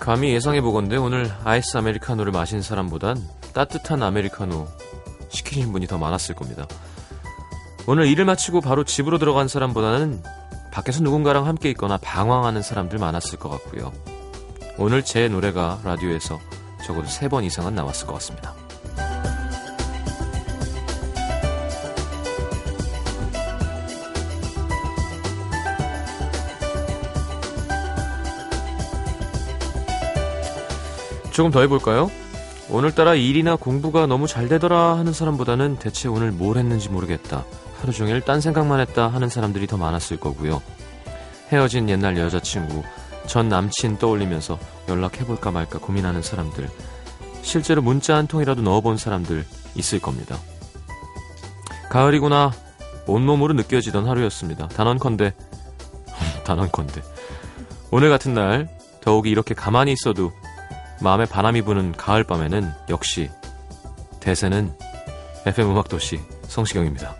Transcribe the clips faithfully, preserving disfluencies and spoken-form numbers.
감히 예상해보건대 오늘 아이스 아메리카노를 마신 사람보단 따뜻한 아메리카노 시키신 분이 더 많았을 겁니다. 오늘 일을 마치고 바로 집으로 들어간 사람보다는 밖에서 누군가랑 함께 있거나 방황하는 사람들 많았을 것 같고요. 오늘 제 노래가 라디오에서 적어도 세 번 이상은 나왔을 것 같습니다. 조금 더 해볼까요? 오늘따라 일이나 공부가 너무 잘 되더라 하는 사람보다는 대체 오늘 뭘 했는지 모르겠다, 하루 종일 딴 생각만 했다 하는 사람들이 더 많았을 거고요. 헤어진 옛날 여자친구, 전 남친 떠올리면서 연락해볼까 말까 고민하는 사람들, 실제로 문자 한 통이라도 넣어본 사람들 있을 겁니다. 가을이구나 온몸으로 느껴지던 하루였습니다. 단언컨대 단언컨대 오늘 같은 날 더욱이 이렇게 가만히 있어도 마음에 바람이 부는 가을밤에는 역시 대세는 에프엠 음악도시 성시경입니다.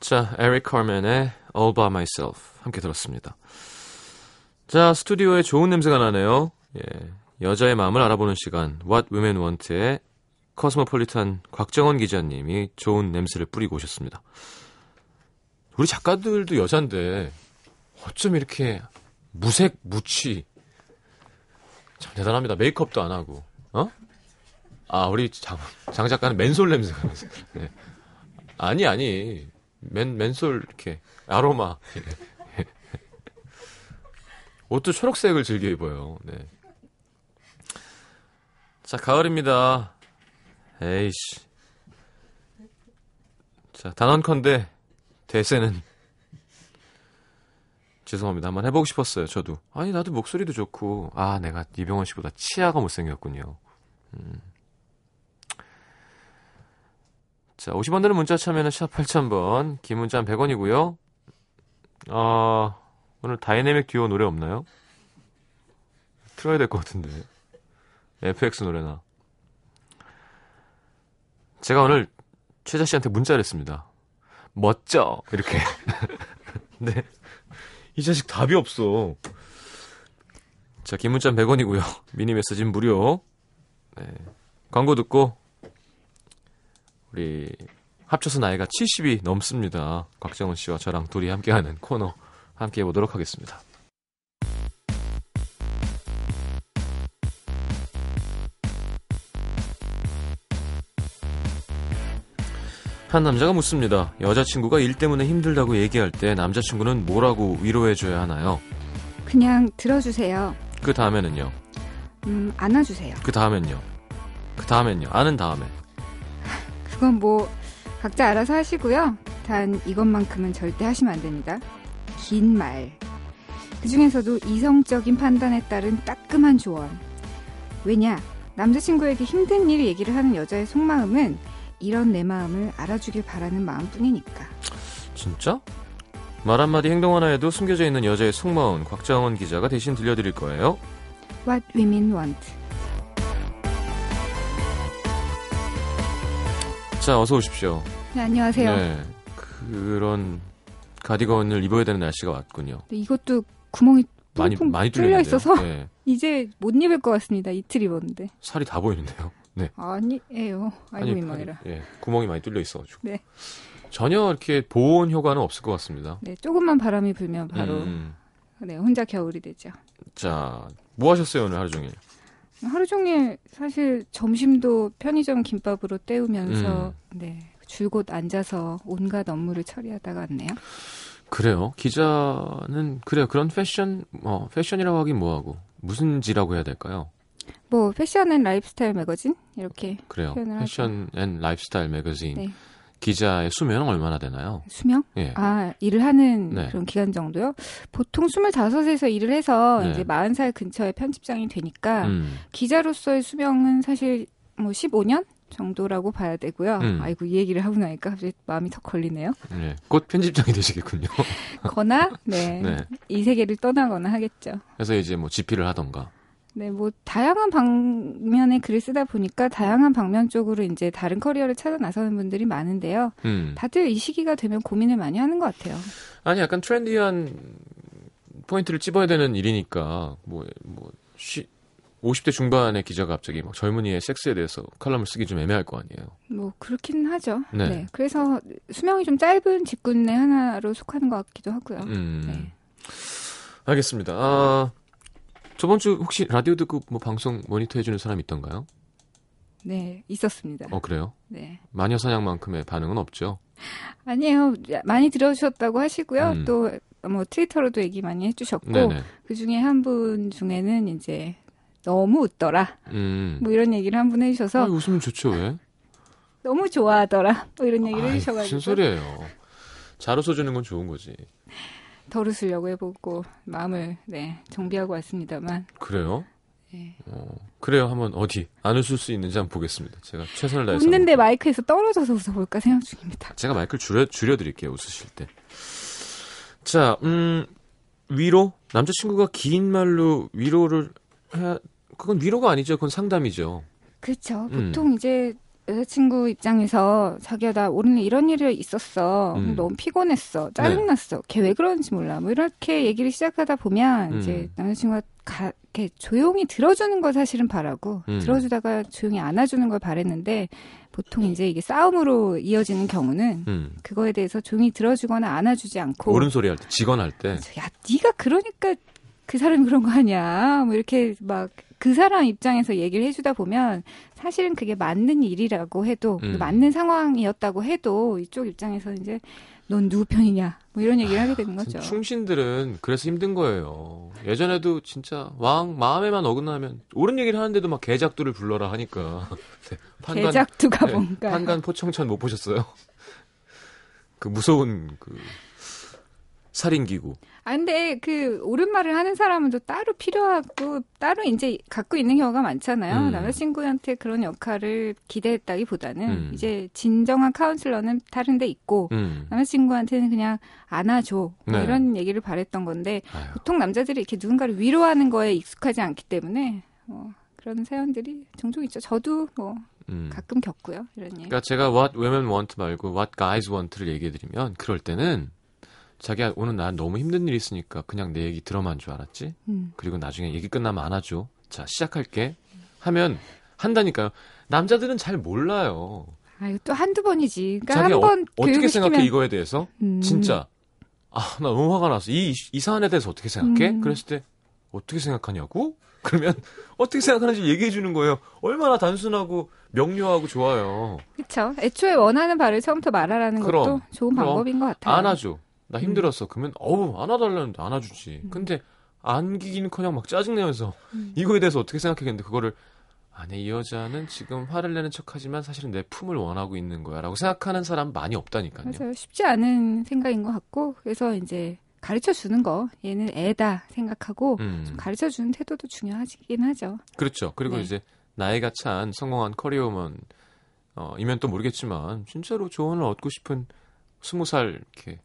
자, 에릭 커먼의 All By Myself 함께 들었습니다. 자, 스튜디오에 좋은 냄새가 나네요. 예, 여자의 마음을 알아보는 시간, What Women Want의 Cosmopolitan 곽정은 기자님이 좋은 냄새를 뿌리고 오셨습니다. 우리 작가들도 여잔데 어쩜 이렇게 무색 무취, 참 대단합니다. 메이크업도 안 하고. 어? 아, 우리 장, 장 작가는 맨솔 냄새가 나서. 네. 아니 아니. 맨, 맨솔, 이렇게, 아로마. 옷도 초록색을 즐겨 입어요. 네. 자, 가을입니다. 에이씨. 자, 단언컨대, 대세는. 죄송합니다. 한번 해보고 싶었어요, 저도. 아니, 나도 목소리도 좋고. 아, 내가 이병헌 씨보다 치아가 못생겼군요. 음. 자, 오십 원 드는 문자 참여는 샵 팔천 번, 긴 문자는 백 원이고요. 어, 오늘 다이내믹 듀오 노래 없나요? 틀어야 될 것 같은데. 에프엑스 노래나. 제가 오늘 최자 씨한테 문자를 했습니다. 멋져! 이렇게. 근데 이 자식 답이 없어. 자, 긴 문자는 백 원이고요. 미니 메시지는 무료. 네. 광고 듣고 우리 합쳐서 나이가 칠십이 넘습니다. 곽정은 씨와 저랑 둘이 함께하는 코너 함께 해보도록 하겠습니다. 한 남자가 묻습니다. 여자친구가 일 때문에 힘들다고 얘기할 때 남자친구는 뭐라고 위로해줘야 하나요? 그냥 들어주세요. 그 다음에는요? 음, 안아주세요. 그 다음엔요? 그 다음엔요? 아는 다음에? 그건 뭐 각자 알아서 하시고요. 단 이것만큼은 절대 하시면 안 됩니다. 긴 말. 그중에서도 이성적인 판단에 따른 따끔한 조언. 왜냐? 남자친구에게 힘든 일 얘기를 하는 여자의 속마음은 이런 내 마음을 알아주길 바라는 마음뿐이니까. 진짜? 말 한마디 행동 하나에도 숨겨져 있는 여자의 속마음, 곽정은 기자가 대신 들려드릴 거예요. What Women Want. 자, 어서 오십시오. 네, 안녕하세요. 네, 그런 가디건을 입어야 되는 날씨가 왔군요. 네, 이것도 구멍이 많이 많이 뚫려 있어서 네. 이제 못 입을 것 같습니다. 이틀 입었는데 살이 다 보이는데요. 네. 아니에요. 아이고 민망해라. 예, 구멍이 많이 뚫려 있어가지고. 네. 전혀 이렇게 보온 효과는 없을 것 같습니다. 네, 조금만 바람이 불면 바로 음. 네, 혼자 겨울이 되죠. 자, 뭐 하셨어요 오늘 하루 종일? 하루 종일 사실 점심도 편의점 김밥으로 때우면서 음. 네, 줄곧 앉아서 온갖 업무를 처리하다가 왔네요. 그래요. 기자는 그래요. 그런 패션, 어, 패션이라고 하긴 뭐하고 무슨 지라고 해야 될까요? 뭐 패션 앤 라이프스타일 매거진 이렇게 그래요. 표현을 패션 하죠. 앤 라이프스타일 매거진. 네. 기자의 수명은 얼마나 되나요? 수명? 예. 아, 일을 하는 네. 그런 기간 정도요? 보통 스물다섯에서 일을 해서 네. 이제 마흔 살 근처에 편집장이 되니까 음. 기자로서의 수명은 사실 뭐 십오 년 정도라고 봐야 되고요. 음. 아이고, 이 얘기를 하고 나니까 갑자기 마음이 턱 걸리네요. 네. 곧 편집장이 되시겠군요. 거나, 네. 네. 이 세계를 떠나거나 하겠죠. 그래서 이제 뭐 지필을 하던가. 네, 뭐, 다양한 방면의 글을 쓰다 보니까 다양한 방면 쪽으로 이제 다른 커리어를 찾아 나서는 분들이 많은데요. 음. 다들 이 시기가 되면 고민을 많이 하는 것 같아요. 아니, 약간 트렌디한 포인트를 찝어야 되는 일이니까, 뭐, 뭐, 쉬, 오십 대 중반의 기자가 갑자기 막 젊은이의 섹스에 대해서 칼럼을 쓰기 좀 애매할 거 아니에요? 뭐, 그렇긴 하죠. 네. 네. 그래서 수명이 좀 짧은 직군의 하나로 속하는 것 같기도 하고요. 음. 네. 알겠습니다. 아. 저번 주 혹시 라디오 듣고 뭐 방송 모니터 해주는 사람이 있던가요? 네, 있었습니다. 어, 그래요? 네. 마녀 사냥만큼의 반응은 없죠? 아니에요. 많이 들어주셨다고 하시고요. 음. 또 뭐 트위터로도 얘기 많이 해주셨고 네네. 그 중에 한 분 중에는 이제 너무 웃더라. 음. 뭐 이런 얘기를 한 분 해주셔서. 아, 웃으면 좋죠, 왜? 너무 좋아하더라. 뭐 이런 얘기를 아이, 해주셔가지고. 무슨 소리예요. 잘 웃어주는 건 좋은 거지. 덜 웃으려고 해보고 마음을 네 정비하고 왔습니다만. 그래요? 네. 어, 그래요. 한번 어디 안 웃을 수 있는지 한번 보겠습니다. 제가 최선을 다해서. 웃는데 한번. 마이크에서 떨어져서 웃어볼까 생각 중입니다. 제가 마이크를 줄여, 줄여드릴게요. 웃으실 때. 자, 음, 위로? 남자친구가 긴 말로 위로를 해야, 그건 위로가 아니죠. 그건 상담이죠. 그렇죠. 보통 음. 이제 여자친구 입장에서 자기야 나 오늘 이런 일이 있었어. 음. 너무 피곤했어. 짜증났어. 네. 걔 왜 그러는지 몰라. 뭐 이렇게 얘기를 시작하다 보면 음. 이제 남자친구가 가, 이렇게 조용히 들어주는 걸 사실은 바라고 음. 들어주다가 조용히 안아주는 걸 바랬는데 보통 이제 이게 싸움으로 이어지는 경우는 음. 그거에 대해서 조용히 들어주거나 안아주지 않고 옳은 소리 할 때, 직언할 때. 야, 네가 그러니까 그 사람이 그런 거 아니야. 뭐 이렇게 막. 그 사람 입장에서 얘기를 해주다 보면 사실은 그게 맞는 일이라고 해도 음. 맞는 상황이었다고 해도 이쪽 입장에서 이제 넌 누구 편이냐 뭐 이런 얘기를 아, 하게 되는 거죠. 충신들은 그래서 힘든 거예요. 예전에도 진짜 왕 마음에만 어긋나면 옳은 얘기를 하는데도 막 개작두를 불러라 하니까 네, 판관, 개작두가 네, 뭔가 판관 포청천 못 보셨어요? 그 무서운 그 살인기구. 아, 근데 그 옳은 말을 하는 사람은 또 따로 필요하고 따로 이제 갖고 있는 경우가 많잖아요. 음. 남자친구한테 그런 역할을 기대했다기보다는 음. 이제 진정한 카운슬러는 다른 데 있고 음. 남자친구한테는 그냥 안아줘 네. 이런 얘기를 바랬던 건데 아유. 보통 남자들이 이렇게 누군가를 위로하는 거에 익숙하지 않기 때문에 뭐 그런 사연들이 종종 있죠. 저도 뭐 음. 가끔 겪고요. 이런 얘기. 그러니까 제가 What Women Want 말고 What Guys Want를 얘기해드리면 그럴 때는 자기야 오늘 난 너무 힘든 일이 있으니까 그냥 내 얘기 들어만 줄 알았지? 음. 그리고 나중에 얘기 끝나면 안아줘. 자 시작할게 하면 한다니까요. 남자들은 잘 몰라요. 아 이거 또 한두 번이지. 그러니까 자기야 한 번 어, 어떻게 생각해 시키면... 이거에 대해서? 음. 진짜 아 나 너무 화가 나서 이, 이 사안에 대해서 어떻게 생각해? 음. 그랬을 때 어떻게 생각하냐고? 그러면 어떻게 생각하는지 얘기해 주는 거예요. 얼마나 단순하고 명료하고 좋아요. 그렇죠. 애초에 원하는 바를 처음부터 말하라는 그럼, 것도 좋은 그럼, 방법인 것 같아요. 안아줘. 나 힘들었어. 음. 그러면 어우 안아달라는데 안아주지. 음. 근데 안기기는커녕 막 짜증내면서 음. 이거에 대해서 어떻게 생각하겠는데 그거를 아니 이 여자는 지금 화를 내는 척하지만 사실은 내 품을 원하고 있는 거야 라고 생각하는 사람 많이 없다니까요. 맞아요. 쉽지 않은 생각인 것 같고 그래서 이제 가르쳐주는 거 얘는 애다 생각하고 음. 좀 가르쳐주는 태도도 중요하긴 하죠. 그렇죠. 그리고 네. 이제 나이가 찬 성공한 커리어만 어, 이면 또 모르겠지만 진짜로 조언을 얻고 싶은 스무 살 이렇게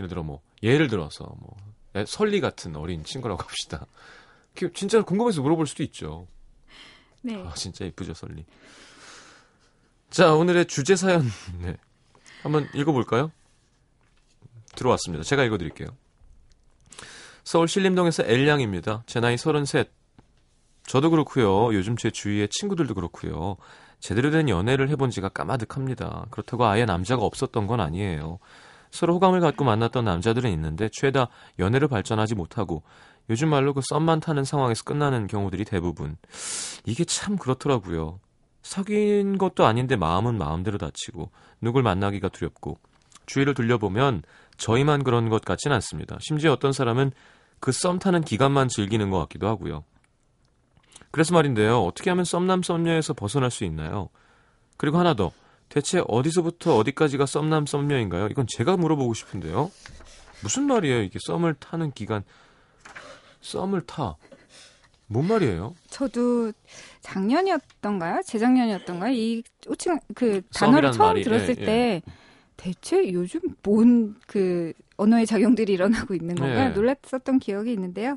예를 들어 뭐 예를 들어서 뭐 설리 같은 어린 친구라고 합시다. 진짜 궁금해서 물어볼 수도 있죠. 네. 아, 진짜 예쁘죠 설리. 자 오늘의 주제 사연 네. 한번 읽어볼까요? 들어왔습니다. 제가 읽어드릴게요. 서울 신림동에서 엘량입니다. 제 나이 서른셋. 저도 그렇고요. 요즘 제 주위의 친구들도 그렇고요. 제대로 된 연애를 해본 지가 까마득합니다. 그렇다고 아예 남자가 없었던 건 아니에요. 서로 호감을 갖고 만났던 남자들은 있는데 죄다 연애를 발전하지 못하고 요즘 말로 그 썸만 타는 상황에서 끝나는 경우들이 대부분. 이게 참 그렇더라고요. 사귄 것도 아닌데 마음은 마음대로 다치고 누굴 만나기가 두렵고 주위를 둘러보면 저희만 그런 것 같진 않습니다. 심지어 어떤 사람은 그 썸 타는 기간만 즐기는 것 같기도 하고요. 그래서 말인데요. 어떻게 하면 썸남 썸녀에서 벗어날 수 있나요? 그리고 하나 더. 대체 어디서부터 어디까지가 썸남 썸녀인가요? 이건 제가 물어보고 싶은데요. 무슨 말이에요? 이게 썸을 타는 기간. 썸을 타. 뭔 말이에요? 저도 작년이었던가요? 재작년이었던가요? 이 호칭 그 단어를 처음 말이, 들었을 예, 때 예. 대체 요즘 뭔 그 언어의 작용들이 일어나고 있는 건가 예. 놀랐었던 기억이 있는데요.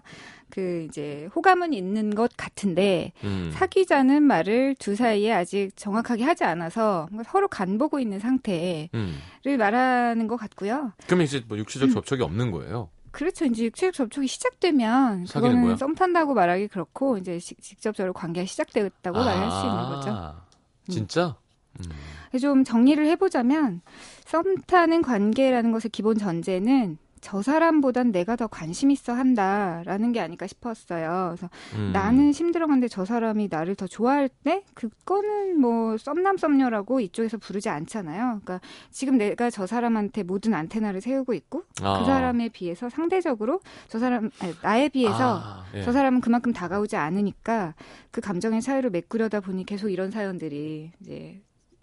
그 이제 호감은 있는 것 같은데 음. 사귀자는 말을 두 사이에 아직 정확하게 하지 않아서 서로 간 보고 있는 상태를 음. 말하는 것 같고요. 그럼 이제 뭐 육체적 음. 접촉이 없는 거예요? 그렇죠. 이제 육체적 접촉이 시작되면 그거는 썸 탄다고 말하기 그렇고 이제 시, 직접적으로 관계가 시작되었다고 아~ 말할 수 있는 거죠. 진짜? 음. 좀 정리를 해보자면 썸 타는 관계라는 것의 기본 전제는 저 사람보단 내가 더 관심 있어 한다라는 게 아닐까 싶었어요. 그래서 음. 나는 힘들어가는데 저 사람이 나를 더 좋아할 때 그거는 뭐 썸남 썸녀라고 이쪽에서 부르지 않잖아요. 그러니까 지금 내가 저 사람한테 모든 안테나를 세우고 있고 아. 그 사람에 비해서 상대적으로 저 사람 아니, 나에 비해서 아, 예. 저 사람은 그만큼 다가오지 않으니까 그 감정의 차이로 메꾸려다 보니 계속 이런 사연들이 이제.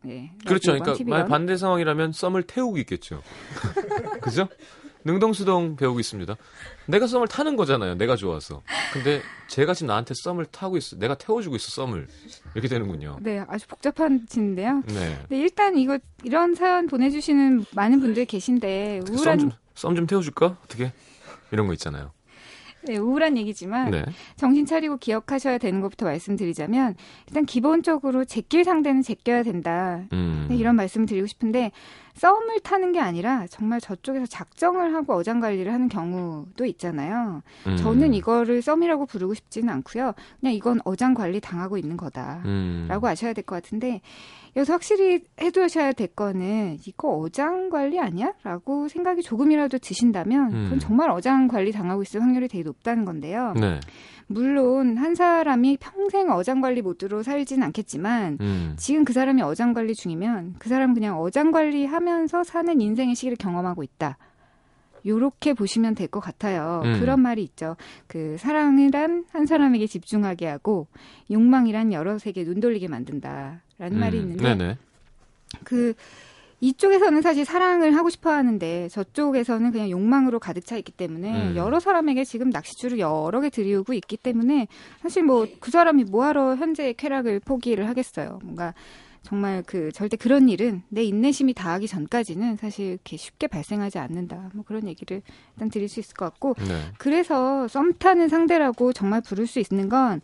네, 그렇죠. 그러니까 티비원. 만약 반대 상황이라면 썸을 태우고 있겠죠. 그죠? 능동수동 배우고 있습니다. 내가 썸을 타는 거잖아요. 내가 좋아서. 근데 제가 지금 나한테 썸을 타고 있어. 내가 태워주고 있어, 썸을. 이렇게 되는군요. 네, 아주 복잡한 짓인데요. 네. 근데 일단 이거, 이런 사연 보내주시는 많은 분들이 계신데, 우울한. 썸 좀, 썸 좀 태워줄까? 어떻게? 이런 거 있잖아요. 네, 우울한 얘기지만 네. 정신 차리고 기억하셔야 되는 것부터 말씀드리자면 일단 기본적으로 제낄 상대는 제껴야 된다. 음. 네, 이런 말씀을 드리고 싶은데 썸을 타는 게 아니라 정말 저쪽에서 작정을 하고 어장관리를 하는 경우도 있잖아요. 음. 저는 이거를 썸이라고 부르고 싶지는 않고요. 그냥 이건 어장관리 당하고 있는 거다라고 음. 아셔야 될 것 같은데 여기서 확실히 해두셔야 될 거는 이거 어장관리 아니야? 라고 생각이 조금이라도 드신다면 음. 그건 정말 어장관리 당하고 있을 확률이 되게 높다는 건데요. 네. 물론 한 사람이 평생 어장관리 모드로 살진 않겠지만 음. 지금 그 사람이 어장관리 중이면 그 사람 그냥 어장관리 하면서 사는 인생의 시기를 경험하고 있다. 요렇게 보시면 될 것 같아요. 음. 그런 말이 있죠. 그 사랑이란 한 사람에게 집중하게 하고 욕망이란 여러 세계에 눈 돌리게 만든다라는 음. 말이 있는데 네네. 그 이쪽에서는 사실 사랑을 하고 싶어 하는데 저쪽에서는 그냥 욕망으로 가득 차 있기 때문에 음. 여러 사람에게 지금 낚싯줄을 여러 개 들이우고 있기 때문에 사실 뭐 그 사람이 뭐하러 현재의 쾌락을 포기를 하겠어요. 뭔가 정말 그 절대 그런 일은 내 인내심이 다하기 전까지는 사실 이렇게 쉽게 발생하지 않는다. 뭐 그런 얘기를 일단 드릴 수 있을 것 같고 네. 그래서 썸 타는 상대라고 정말 부를 수 있는 건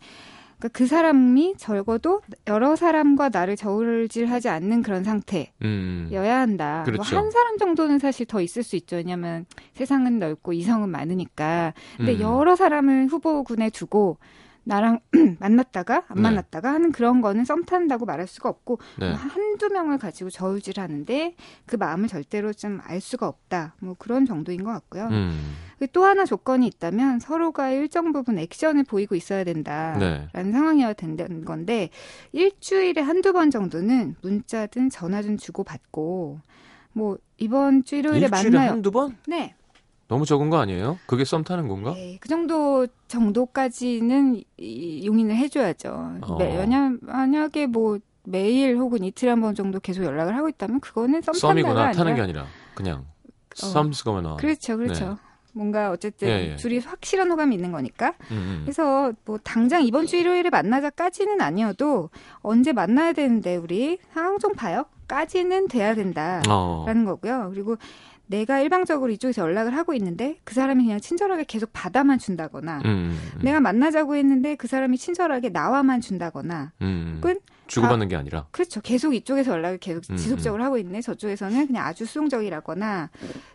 그 사람이 적어도 여러 사람과 나를 저울질하지 않는 그런 상태여야 한다. 음, 그렇죠. 뭐 한 사람 정도는 사실 더 있을 수 있죠. 왜냐하면 세상은 넓고 이성은 많으니까. 근데 음. 여러 사람을 후보군에 두고 나랑 만났다가 안 네. 만났다가 하는 그런 거는 썸 탄다고 말할 수가 없고 네. 뭐 한두 명을 가지고 저울질하는데 그 마음을 절대로 좀 알 수가 없다. 뭐 그런 정도인 것 같고요. 음. 또 하나 조건이 있다면 서로가 일정 부분 액션을 보이고 있어야 된다라는 네. 상황이어야 된다는 건데 일주일에 한두 번 정도는 문자든 전화든 주고받고 뭐 이번 주 일요일에 만나요. 일주일에 한두 번? 네. 너무 적은 거 아니에요? 그게 썸 타는 건가? 네, 그 정도 정도까지는 용인을 해줘야죠. 어. 왜냐면 만약에 뭐 매일 혹은 이틀에 한 번 정도 계속 연락을 하고 있다면 그거는 썸 썸이구나 타는 게 아니라 그냥 썸스거나 어. 그렇죠, 그렇죠. 네. 뭔가 어쨌든 예, 예. 둘이 확실한 호감이 있는 거니까. 음, 음. 그래서 뭐 당장 이번 주 일요일에 만나자까지는 아니어도 언제 만나야 되는데 우리 상황 좀 봐요. 까지는 돼야 된다라는 어. 거고요. 그리고 내가 일방적으로 이쪽에서 연락을 하고 있는데 그 사람이 그냥 친절하게 계속 받아만 준다거나 음, 음. 내가 만나자고 했는데 그 사람이 친절하게 나와만 준다거나 음, 혹은 주고받는 아, 게 아니라 그렇죠. 계속 이쪽에서 연락을 계속 음, 지속적으로 음. 하고 있는데 저쪽에서는 그냥 아주 수용적이라거나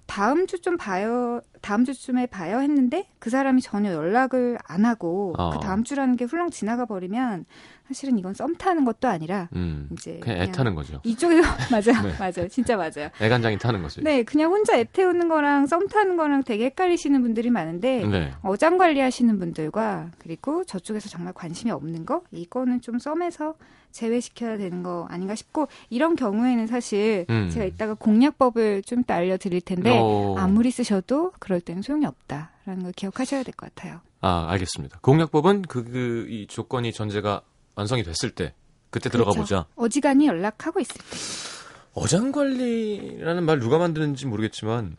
다음 주 좀 봐요. 다음 주쯤에 봐요 했는데 그 사람이 전혀 연락을 안 하고 어. 그 다음 주라는 게 훌렁 지나가 버리면 사실은 이건 썸 타는 것도 아니라 음, 이제 그냥 애 타는 거죠. 이쪽에서 맞아요, 네. 맞아요, 진짜 맞아요. 애간장이 타는 거죠. 네, 그냥 혼자 애 태우는 거랑 썸 타는 거랑 되게 헷갈리시는 분들이 많은데 네. 어장 관리하시는 분들과 그리고 저쪽에서 정말 관심이 없는 거 이거는 좀 썸에서 제외시켜야 되는 거 아닌가 싶고 이런 경우에는 사실 음. 제가 이따가 공략법을 좀 더 알려드릴 텐데 오. 아무리 쓰셔도 그럴 때는 소용이 없다. 라는 걸 기억하셔야 될 것 같아요. 아, 알겠습니다. 공약법은 그, 그, 이 조건이 전제가 완성이 됐을 때, 그때 그렇죠. 들어가 보자. 어지간히 연락하고 있을 때. 어장관리라는 말 누가 만드는지 모르겠지만,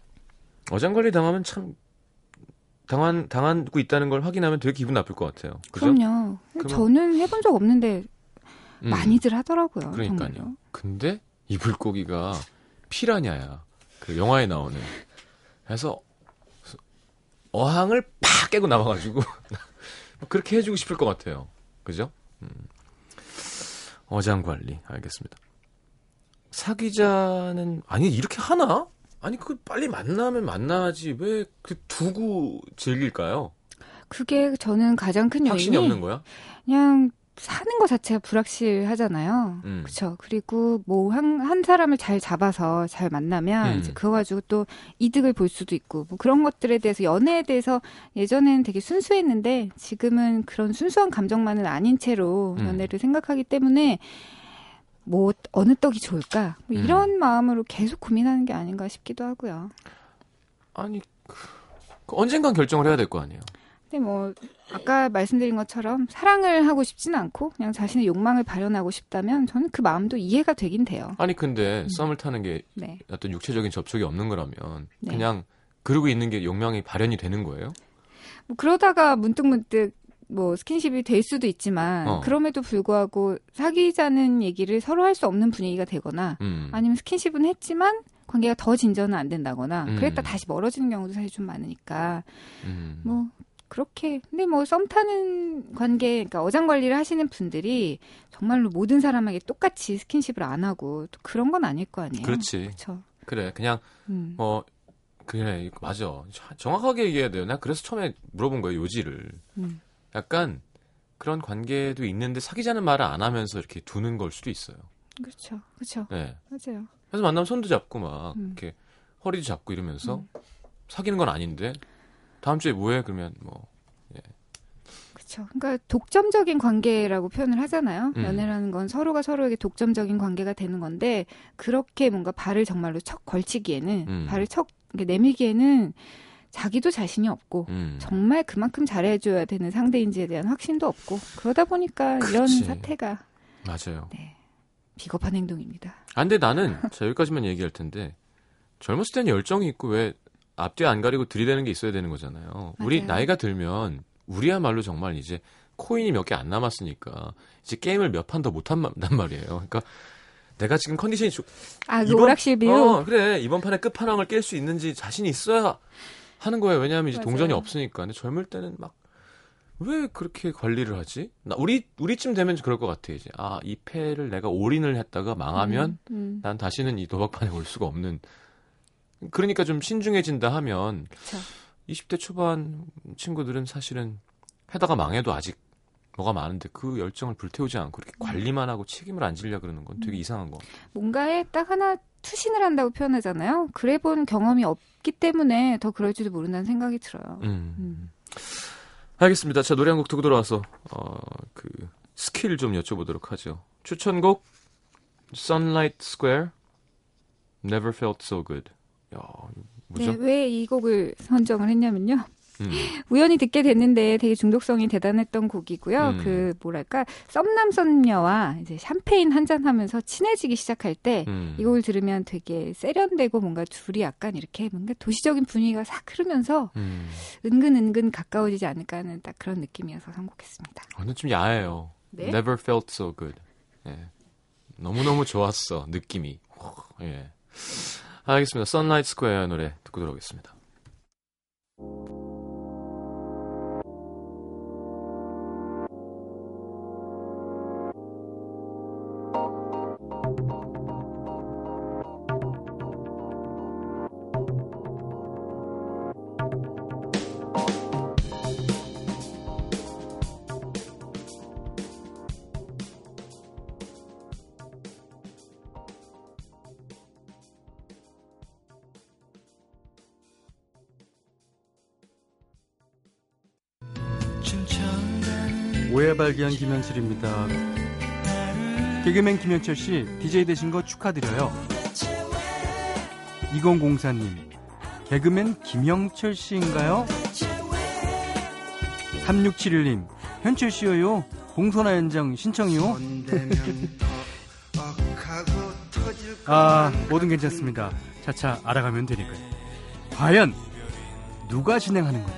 어장관리 당하면 참, 당한, 당하고 있다는 걸 확인하면 되게 기분 나쁠 것 같아요. 그죠? 그럼요. 그럼... 저는 해본 적 없는데, 음, 많이들 하더라고요. 그러니까요. 정말로. 근데, 이 물고기가 피라냐야. 그 영화에 나오는. 그래서, 어항을 팍 깨고 나와가지고 그렇게 해주고 싶을 것 같아요. 그죠? 음. 어장관리 알겠습니다. 사귀자는 아니 이렇게 하나? 아니 그 빨리 만나면 만나지 왜 그 두고 즐길까요? 그게 저는 가장 큰 요인이 확신이 없는 거야? 그냥 사는 거 자체가 불확실하잖아요. 음. 그렇죠. 그리고 뭐 한 한 사람을 잘 잡아서 잘 만나면 음. 이제 그거 가지고 또 이득을 볼 수도 있고 뭐 그런 것들에 대해서 연애에 대해서 예전에는 되게 순수했는데 지금은 그런 순수한 감정만은 아닌 채로 음. 연애를 생각하기 때문에 뭐 어느 떡이 좋을까 뭐 이런 음. 마음으로 계속 고민하는 게 아닌가 싶기도 하고요. 아니 그 언젠간 결정을 해야 될 거 아니에요. 근데 뭐 아까 말씀드린 것처럼 사랑을 하고 싶지는 않고 그냥 자신의 욕망을 발현하고 싶다면 저는 그 마음도 이해가 되긴 돼요. 아니 근데 음. 썸을 타는 게 네. 어떤 육체적인 접촉이 없는 거라면 네. 그냥 그러고 있는 게 욕망이 발현이 되는 거예요? 뭐 그러다가 문득문득 뭐 스킨십이 될 수도 있지만 어. 그럼에도 불구하고 사귀자는 얘기를 서로 할 수 없는 분위기가 되거나 음. 아니면 스킨십은 했지만 관계가 더 진전은 안 된다거나 음. 그랬다 다시 멀어지는 경우도 사실 좀 많으니까 음. 뭐 그렇게. 근데 뭐 썸 타는 관계, 그러니까 어장 관리를 하시는 분들이 정말로 모든 사람에게 똑같이 스킨십을 안 하고 또 그런 건 아닐 거 아니에요. 그렇지. 그렇죠. 그래, 그냥 음. 어 그래 맞아. 정확하게 얘기해야 돼요. 나 그래서 처음에 물어본 거예요 요지를. 음. 약간 그런 관계도 있는데 사귀자는 말을 안 하면서 이렇게 두는 걸 수도 있어요. 그렇죠, 그렇죠. 네, 맞아요. 그래서 만나면 손도 잡고 막 음. 이렇게 허리도 잡고 이러면서 음. 사귀는 건 아닌데. 다음 주에 뭐해? 그러면 뭐 예. 그렇죠. 그러니까 독점적인 관계라고 표현을 하잖아요. 음. 연애라는 건 서로가 서로에게 독점적인 관계가 되는 건데 그렇게 뭔가 발을 정말로 척 걸치기에는 음. 발을 척 내밀기에는 자기도 자신이 없고 음. 정말 그만큼 잘해줘야 되는 상대인지에 대한 확신도 없고 그러다 보니까 그치. 이런 사태가 맞아요. 네, 비겁한 행동입니다. 안돼 나는 자 여기까지만 얘기할 텐데 젊었을 때는 열정이 있고 왜 앞뒤 안 가리고 들이대는 게 있어야 되는 거잖아요. 맞아요. 우리 나이가 들면 우리야말로 정말 이제 코인이 몇 개 안 남았으니까 이제 게임을 몇 판 더 못 한단 말이에요. 그러니까 내가 지금 컨디션이 좋... 아, 그 오락실 비유? 어, 그래. 이번 판에 끝판왕을 깰 수 있는지 자신이 있어야 하는 거예요. 왜냐하면 이제 맞아요. 동전이 없으니까. 근데 젊을 때는 막 왜 그렇게 관리를 하지? 나 우리 우리쯤 되면 그럴 것 같아 이제. 아, 이 패를 내가 올인을 했다가 망하면 음, 음. 난 다시는 이 도박판에 올 수가 없는. 그러니까 좀 신중해진다 하면 그쵸. 이십 대 초반 친구들은 사실은 하다가 망해도 아직 뭐가 많은데 그 열정을 불태우지 않고 이렇게 관리만 하고 책임을 안 지려 그러는 건 되게 음. 이상한 거. 뭔가에 딱 하나 투신을 한다고 표현하잖아요. 그래본 경험이 없기 때문에 더 그럴지도 모른다는 생각이 들어요. 음. 음. 알겠습니다. 자 노래 한 곡 듣고 돌아와서 어, 그 스킬 좀 여쭤보도록 하죠. 추천곡 Sunlight Square Never Felt So Good. 야, 뭐죠? 네, 왜 이 곡을 선정을 했냐면요. 음. 우연히 듣게 됐는데 되게 중독성이 대단했던 곡이고요. 음. 그 뭐랄까 썸남 썸녀와 이제 샴페인 한잔 하면서 친해지기 시작할 때 음. 이 곡을 들으면 되게 세련되고 뭔가 둘이 약간 이렇게 뭔가 도시적인 분위기가 싹 흐르면서 음. 은근 은근 가까워지지 않을까 하는 딱 그런 느낌이어서 선곡했습니다. 오늘 좀 야해요. 네? Never felt so good. 예. 너무너무 좋았어 느낌이. 예. 알겠습니다. Sunlight Square 노래 듣고 돌아오겠습니다. 오해 발견 김현철입니다. 개그맨 김현철 씨, 디제이 되신 거 축하드려요. 이공공사 님, 개그맨 김영철 씨인가요? 삼육칠일 님 현철씨요 봉선화 현장 신청이요. 아, 뭐든 괜찮습니다. 차차 알아가면 되니까요. 과연 누가 진행하는 건지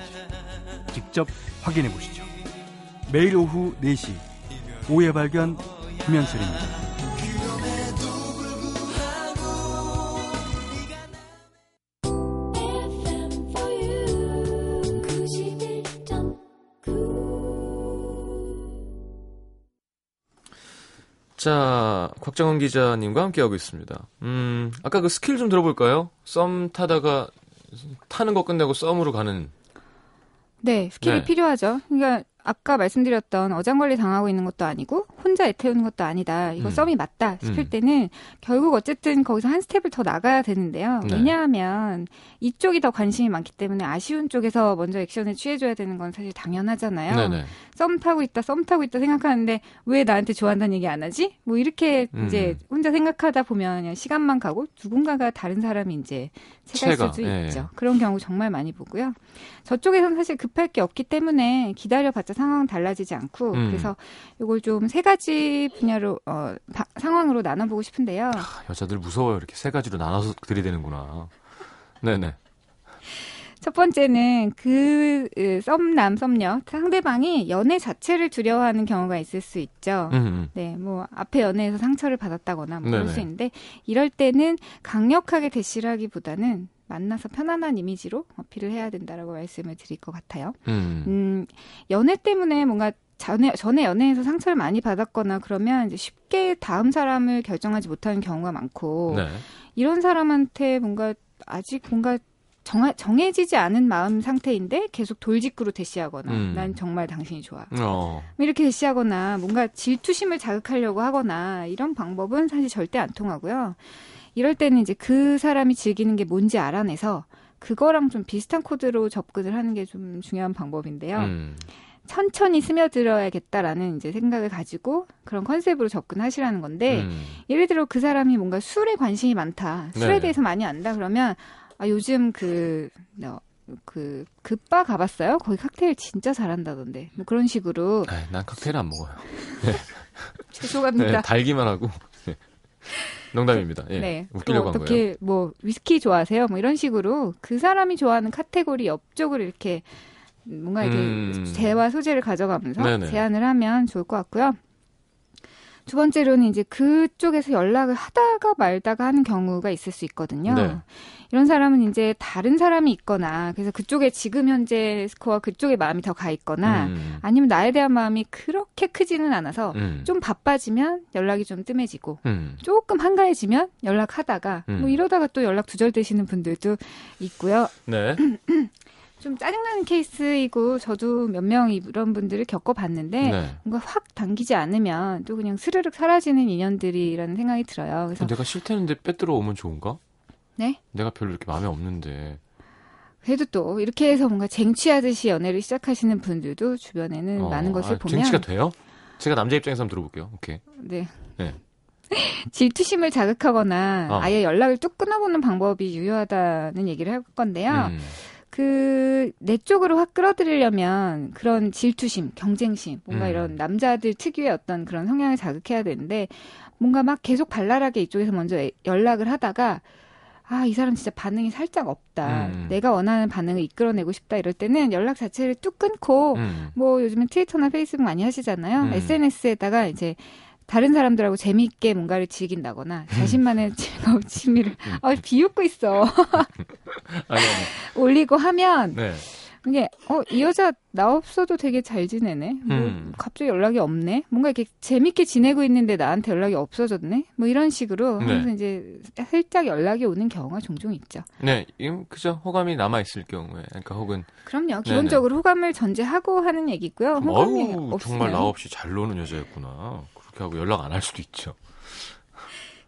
직접 확인해 보시죠. 매일 오후 네 시 오해 발견 김현철입니다. 자, 곽정은 기자님과 함께하고 있습니다. 음, 아까 그 스킬 좀 들어볼까요? 썸 타다가 타는 거 끝내고 썸으로 가는. 네, 스킬이 네. 필요하죠. 그러니까 아까 말씀드렸던 어장관리 당하고 있는 것도 아니고 혼자 애태우는 것도 아니다. 이거 음. 썸이 맞다 싶을 음. 때는 결국 어쨌든 거기서 한 스텝을 더 나가야 되는데요. 네. 왜냐하면 이쪽이 더 관심이 많기 때문에 아쉬운 쪽에서 먼저 액션을 취해줘야 되는 건 사실 당연하잖아요. 네네. 썸 타고 있다, 썸 타고 있다 생각하는데 왜 나한테 좋아한다는 얘기 안 하지? 뭐 이렇게 음. 이제 혼자 생각하다 보면 그냥 시간만 가고 누군가가 다른 사람이 이제 체갈 수도 예. 있죠. 그런 경우 정말 많이 보고요. 저쪽에서는 사실 급할 게 없기 때문에 기다려봤자 상황은 달라지지 않고 음. 그래서 이걸 좀 세 가지 분야로 어, 바, 상황으로 나눠보고 싶은데요. 아, 여자들 무서워요. 이렇게 세 가지로 나눠서 들이대는구나. 네네. 첫 번째는 그 썸남, 썸녀, 상대방이 연애 자체를 두려워하는 경우가 있을 수 있죠. 음음. 네, 뭐 앞에 연애에서 상처를 받았다거나 뭐 그럴 수 있는데 이럴 때는 강력하게 대시를 하기보다는 만나서 편안한 이미지로 어필을 해야 된다라고 말씀을 드릴 것 같아요. 음, 음 연애 때문에 뭔가 전에, 전에 연애에서 상처를 많이 받았거나 그러면 이제 쉽게 다음 사람을 결정하지 못하는 경우가 많고 네. 이런 사람한테 뭔가 아직 뭔가 정하, 정해지지 않은 마음 상태인데 계속 돌직구로 대시하거나 음. 난 정말 당신이 좋아. 어. 이렇게 대시하거나 뭔가 질투심을 자극하려고 하거나 이런 방법은 사실 절대 안 통하고요. 이럴 때는 이제 그 사람이 즐기는 게 뭔지 알아내서 그거랑 좀 비슷한 코드로 접근을 하는 게 좀 중요한 방법인데요. 음. 천천히 스며들어야겠다라는 이제 생각을 가지고 그런 컨셉으로 접근하시라는 건데 음. 예를 들어 그 사람이 뭔가 술에 관심이 많다. 술에 네. 대해서 많이 안다 그러면 아, 요즘 그, 어, 그, 그 바 가봤어요? 거기 칵테일 진짜 잘한다던데. 뭐 그런 식으로. 네, 난 칵테일 안 먹어요. 네. 죄송합니다. 네, 달기만 하고. 네. 농담입니다. 예. 네. 웃기려고 한 거예요. 어떻게, 뭐, 위스키 좋아하세요? 뭐 이런 식으로 그 사람이 좋아하는 카테고리 옆쪽을 이렇게 뭔가 이렇게 음... 대화 소재를 가져가면서 네네. 제안을 하면 좋을 것 같고요. 두 번째로는 이제 그쪽에서 연락을 하다가 말다가 하는 경우가 있을 수 있거든요. 네. 이런 사람은 이제 다른 사람이 있거나 그래서 그쪽에 지금 현재 스코어 그쪽에 마음이 더 가 있거나 음. 아니면 나에 대한 마음이 그렇게 크지는 않아서 음. 좀 바빠지면 연락이 좀 뜸해지고 음. 조금 한가해지면 연락하다가 음. 뭐 이러다가 또 연락 두절되시는 분들도 있고요. 네. 좀 짜증나는 케이스이고 저도 몇 명 이런 분들을 겪어봤는데 네. 뭔가 확 당기지 않으면 또 그냥 스르륵 사라지는 인연들이라는 생각이 들어요. 그래서 내가 싫다는데 빼들어 오면 좋은가? 네? 내가 별로 이렇게 마음에 없는데. 그래도 또 이렇게 해서 뭔가 쟁취하듯이 연애를 시작하시는 분들도 주변에는 어, 많은 것을 아, 보면. 쟁취가 돼요? 제가 남자 입장에서 한번 들어볼게요. 오케이. 네. 네. 질투심을 자극하거나 어. 아예 연락을 뚝 끊어보는 방법이 유효하다는 얘기를 할 건데요. 음. 그, 내 쪽으로 확 끌어들이려면 그런 질투심, 경쟁심, 뭔가 음. 이런 남자들 특유의 어떤 그런 성향을 자극해야 되는데 뭔가 막 계속 발랄하게 이쪽에서 먼저 애, 연락을 하다가 아, 이 사람 진짜 반응이 살짝 없다. 음. 내가 원하는 반응을 이끌어내고 싶다. 이럴 때는 연락 자체를 뚝 끊고 음. 뭐 요즘에 트위터나 페이스북 많이 하시잖아요. 음. 에스엔에스에다가 이제 다른 사람들하고 재미있게 뭔가를 즐긴다거나 자신만의 즐거운 취미를 아, 비웃고 있어. 아니, 아니. 올리고 하면 네. 이게 어, 이 여자 나 없어도 되게 잘 지내네. 뭐 음. 갑자기 연락이 없네. 뭔가 이렇게 재미있게 지내고 있는데 나한테 연락이 없어졌네. 뭐 이런 식으로 하면서 네. 이제 살짝 연락이 오는 경우가 종종 있죠. 네, 그죠. 호감이 남아 있을 경우에, 그러니까 혹은 그럼요. 기본적으로 네네. 호감을 전제하고 하는 얘기고요. 호감이 어우, 정말 나 없이 잘 노는 여자였구나. 하고 연락 안 할 수도 있죠.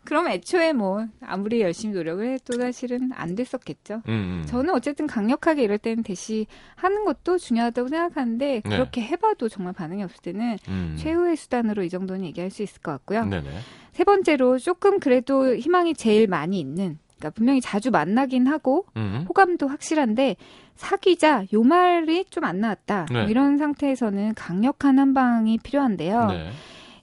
그럼 애초에 뭐 아무리 열심히 노력을 해도 사실은 안 됐었겠죠. 음, 음. 저는 어쨌든 강력하게 이럴 때는 대시하는 것도 중요하다고 생각하는데 그렇게 네. 해봐도 정말 반응이 없을 때는 음. 최후의 수단으로 이 정도는 얘기할 수 있을 것 같고요. 네네. 세 번째로 조금 그래도 희망이 제일 많이 있는 그러니까 분명히 자주 만나긴 하고 음. 호감도 확실한데 사귀자 요 말이 좀 안 나왔다. 네. 이런 상태에서는 강력한 한 방이 필요한데요. 네.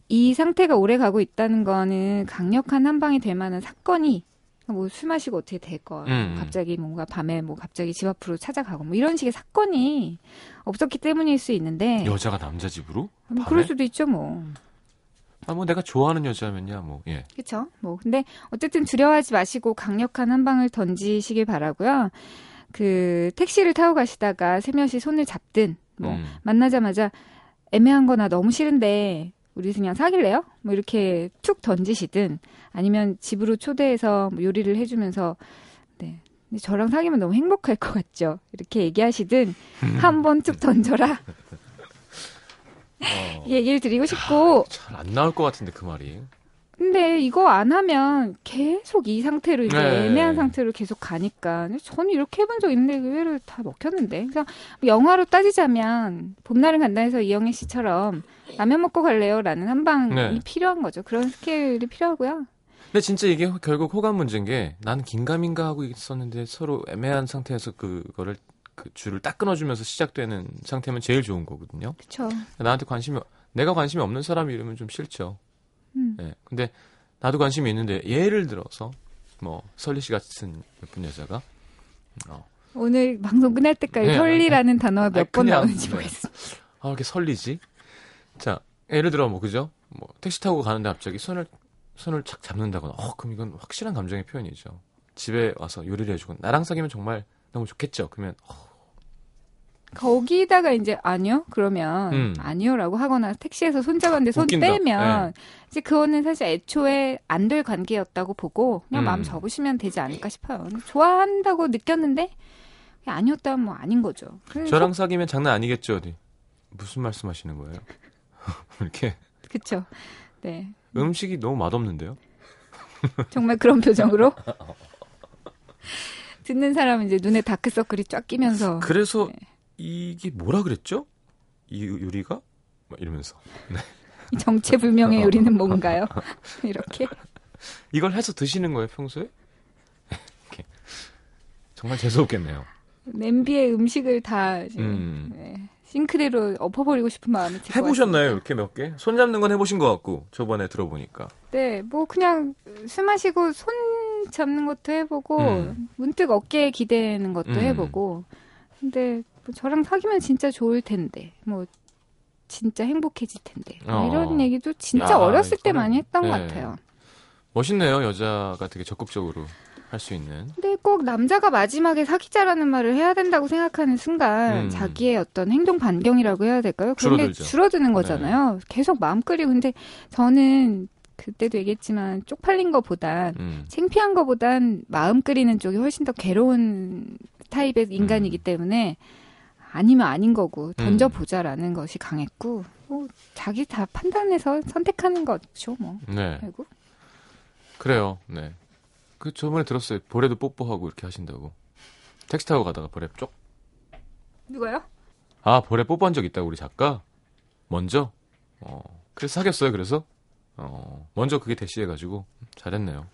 이 상태가 오래 가고 있다는 거는 강력한 한 방이 될 만한 사건이 뭐 술 마시고 어떻게 될 거, 음. 갑자기 뭔가 밤에 뭐 갑자기 집 앞으로 찾아가고 뭐 이런 식의 사건이 없었기 때문일 수 있는데 여자가 남자 집으로? 뭐 그럴 수도 있죠 뭐. 아, 뭐 내가 좋아하는 여자면야 뭐 예. 그렇죠. 뭐 근데 어쨌든 두려워하지 마시고 강력한 한 방을 던지시길 바라고요. 그 택시를 타고 가시다가 세면시 손을 잡든 뭐 음. 만나자마자 애매한 거나 너무 싫은데 우리 그냥 사귈래요? 뭐 이렇게 툭 던지시든 아니면 집으로 초대해서 뭐 요리를 해주면서 네. 근데 저랑 사귀면 너무 행복할 것 같죠? 이렇게 얘기하시든 한번 툭 던져라. 어... 얘기를 드리고 싶고 잘 안 나올 것 같은데 그 말이. 근데 이거 안 하면 계속 이 상태로 이제 네. 애매한 상태로 계속 가니까 저는 이렇게 해본 적 있는데 의외로 다 먹혔는데. 그래서 영화로 따지자면 봄날은 간다에서 이영애 씨처럼 라면 먹고 갈래요? 라는 한 방이 네. 필요한 거죠. 그런 스케일이 필요하고요. 근데 진짜 이게 결국 호감 문제인 게 난 긴가민가 하고 있었는데 서로 애매한 상태에서 그거를 그 줄을 딱 끊어주면서 시작되는 상태면 제일 좋은 거거든요. 그렇죠. 나한테 관심이 내가 관심이 없는 사람이 이러면 좀 싫죠. 음. 네. 근데 나도 관심이 있는데 예를 들어서 뭐 설리 씨 같은 예쁜 여자가 어. 오늘 방송 끝날 때까지 네, 설리라는 아, 단어가 몇 번 나오는지 모르겠습니다. 아, 왜 이렇게 설리지? 자, 예를 들어 뭐 그죠? 뭐 택시 타고 가는데 갑자기 손을 손을 착 잡는다거나, 어, 그럼 이건 확실한 감정의 표현이죠. 집에 와서 요리를 해주고 나랑 사귀면 정말 너무 좋겠죠. 그러면 어, 거기다가 이제 아니요 그러면 음. 아니요라고 하거나 택시에서 손잡았는데 손 웃긴다. 빼면 네. 이제 그거는 사실 애초에 안 될 관계였다고 보고 그냥 음. 마음 접으시면 되지 않을까 싶어요. 좋아한다고 느꼈는데 아니었다면 뭐 아닌 거죠. 저랑 사귀면 장난 아니겠죠. 어디. 무슨 말씀하시는 거예요? 이렇게. 그렇죠. 네. 음식이 너무 맛없는데요. 정말 그런 표정으로. 듣는 사람은 이제 눈에 다크서클이 쫙 끼면서. 그래서 네. 이게 뭐라 그랬죠? 이 요리가? 막 이러면서. 네. 이 정체불명의 요리는 뭔가요? 이렇게. 이걸 해서 드시는 거예요, 평소에? 이렇게. 정말 재수없겠네요. 냄비에 음식을 다 음. 네. 싱크대로 엎어버리고 싶은 마음이 들어요. 해보셨나요? 이렇게 몇 개? 손 잡는 건 해보신 것 같고, 저번에 들어보니까. 네, 뭐 그냥 술 마시고 손 잡는 것도 해보고 음. 문득 어깨에 기대는 것도 음. 해보고 근데 뭐 저랑 사귀면 진짜 좋을 텐데 뭐 진짜 행복해질 텐데 어. 이런 얘기도 진짜 야, 어렸을 이거는, 때 많이 했던 네. 것 같아요. 멋있네요. 여자가 되게 적극적으로 할 수 있는. 근데 꼭 남자가 마지막에 사귀자라는 말을 해야 된다고 생각하는 순간 음. 자기의 어떤 행동 반경이라고 해야 될까요? 그런 게 줄어드는 거잖아요. 네. 계속 마음 끓이고. 근데 저는 그때도 얘기했지만 쪽팔린 거보단 음. 창피한 거보단 마음 끓이는 쪽이 훨씬 더 괴로운 타입의 인간이기 음. 때문에 아니면 아닌 거고 던져보자라는 음. 것이 강했고 뭐 자기 다 판단해서 선택하는 거죠 뭐. 네. 그리고 그래요. 네. 그 저번에 들었어요. 볼에도 뽀뽀하고 이렇게 하신다고. 택시 타고 가다가 볼에 쪽. 누가요? 아 볼에 뽀뽀한 적 있다고 우리 작가. 먼저. 어. 그래서 사귀었어요. 그래서. 어, 먼저 그게 대시해가지고 잘했네요.